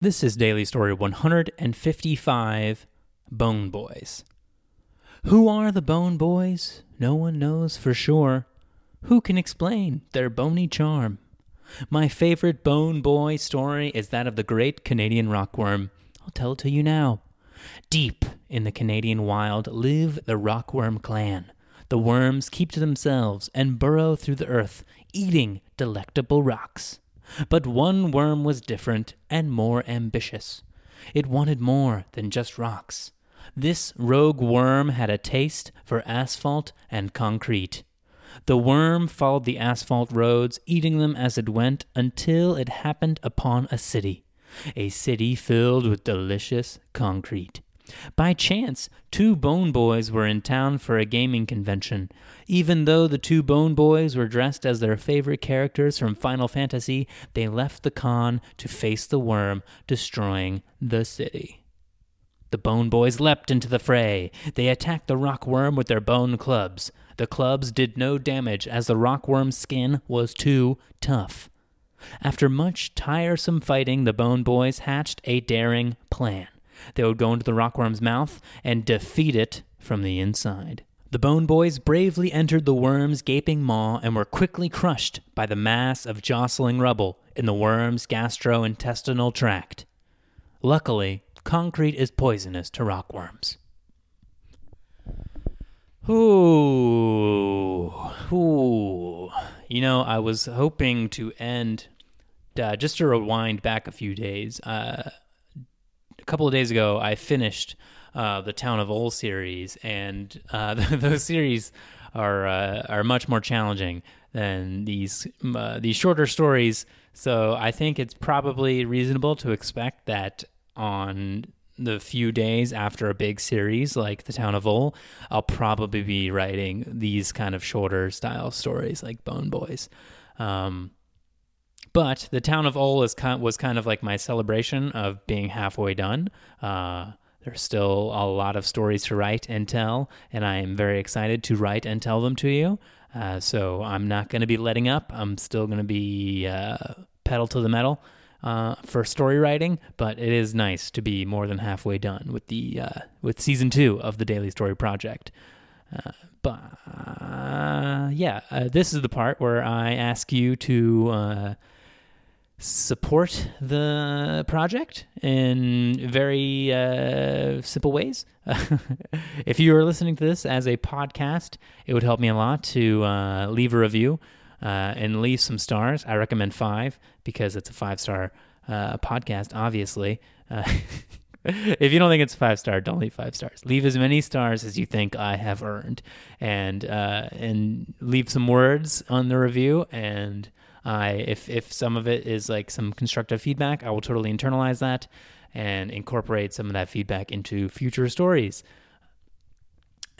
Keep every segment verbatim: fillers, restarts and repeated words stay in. This is Daily Story one hundred fifty-five, Bone Boys. Who are the Bone Boys? No one knows for sure. Who can explain their bony charm? My favorite Bone Boy story is that of the great Canadian rockworm. I'll tell it to you now. Deep in the Canadian wild live the rockworm clan. The worms keep to themselves and burrow through the earth, eating delectable rocks. But one worm was different and more ambitious. It wanted more than just rocks. This rogue worm had a taste for asphalt and concrete. The worm followed the asphalt roads, eating them as it went, until it happened upon a city. A city filled with delicious concrete. By chance, two Bone Boys were in town for a gaming convention. Even though the two Bone Boys were dressed as their favorite characters from Final Fantasy, they left the con to face the worm, destroying the city. The Bone Boys leapt into the fray. They attacked the rock worm with their bone clubs. The clubs did no damage, as the rock worm's skin was too tough. After much tiresome fighting, the Bone Boys hatched a daring plan. They would go into the rockworm's mouth and defeat it from the inside. The Bone Boys bravely entered the worm's gaping maw and were quickly crushed by the mass of jostling rubble in the worm's gastrointestinal tract. Luckily, concrete is poisonous to rockworms. Ooh, ooh. You know, I was hoping to end, uh, just to rewind back a few days, uh, A couple of days ago, I finished uh, the Town of Ol series, and uh, those series are uh, are much more challenging than these uh, these shorter stories. So I think it's probably reasonable to expect that on the few days after a big series like the Town of Ol, I'll probably be writing these kind of shorter style stories like Bone Boys. Um, But the Town of Ol is kind, was kind of like my celebration of being halfway done. Uh, there's still a lot of stories to write and tell, and I am very excited to write and tell them to you. Uh, so I'm not going to be letting up. I'm still going to be uh, pedal to the metal uh, for story writing, but it is nice to be more than halfway done with the uh, with season two of the Daily Story Project. Uh, but uh, yeah, uh, this is the part where I ask you to Uh, support the project in very uh, simple ways. If you are listening to this as a podcast, it would help me a lot to uh, leave a review uh, and leave some stars. I recommend five because it's a five-star uh, podcast, obviously. Uh, if you don't think it's five-star, don't leave five stars. Leave as many stars as you think I have earned. And, uh, and leave some words on the review, and I, if if some of it is like some constructive feedback, I will totally internalize that and incorporate some of that feedback into future stories.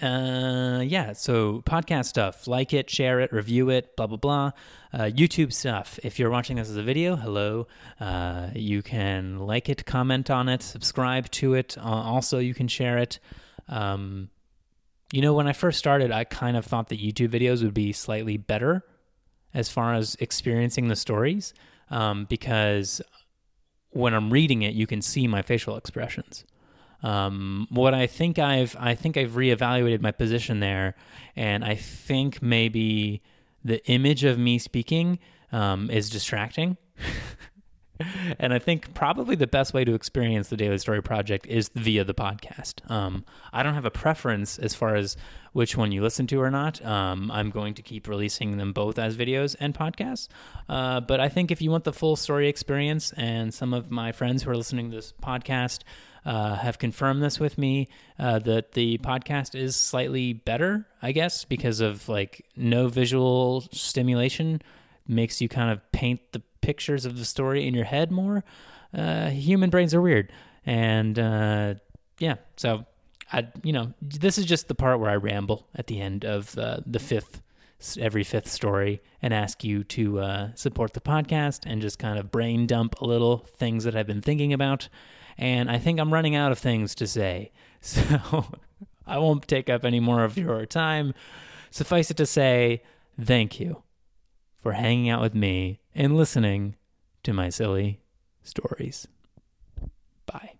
Uh, yeah, so podcast stuff, like it, share it, review it, blah, blah, blah. Uh, YouTube stuff, if you're watching this as a video, hello. Uh, you can like it, comment on it, subscribe to it. Uh, also, you can share it. Um, you know, when I first started, I kind of thought that YouTube videos would be slightly better as far as experiencing the stories, um, because when I'm reading it, you can see my facial expressions. Um, what I think I've, I think I've reevaluated my position there, and I think maybe the image of me speaking um, is distracting. And I think probably the best way to experience the Daily Story Project is via the podcast. Um, I don't have a preference as far as which one you listen to or not. Um, I'm going to keep releasing them both as videos and podcasts. Uh, but I think if you want the full story experience, and some of my friends who are listening to this podcast uh, have confirmed this with me, uh, that the podcast is slightly better, I guess, because of like no visual stimulation, makes you kind of paint the pictures of the story in your head more. Uh, human brains are weird. And uh, yeah, so I, you know, this is just the part where I ramble at the end of uh, the fifth, every fifth story, and ask you to uh, support the podcast and just kind of brain dump a little things that I've been thinking about. And I think I'm running out of things to say, so I won't take up any more of your time. Suffice it to say, thank you for hanging out with me and listening to my silly stories. Bye.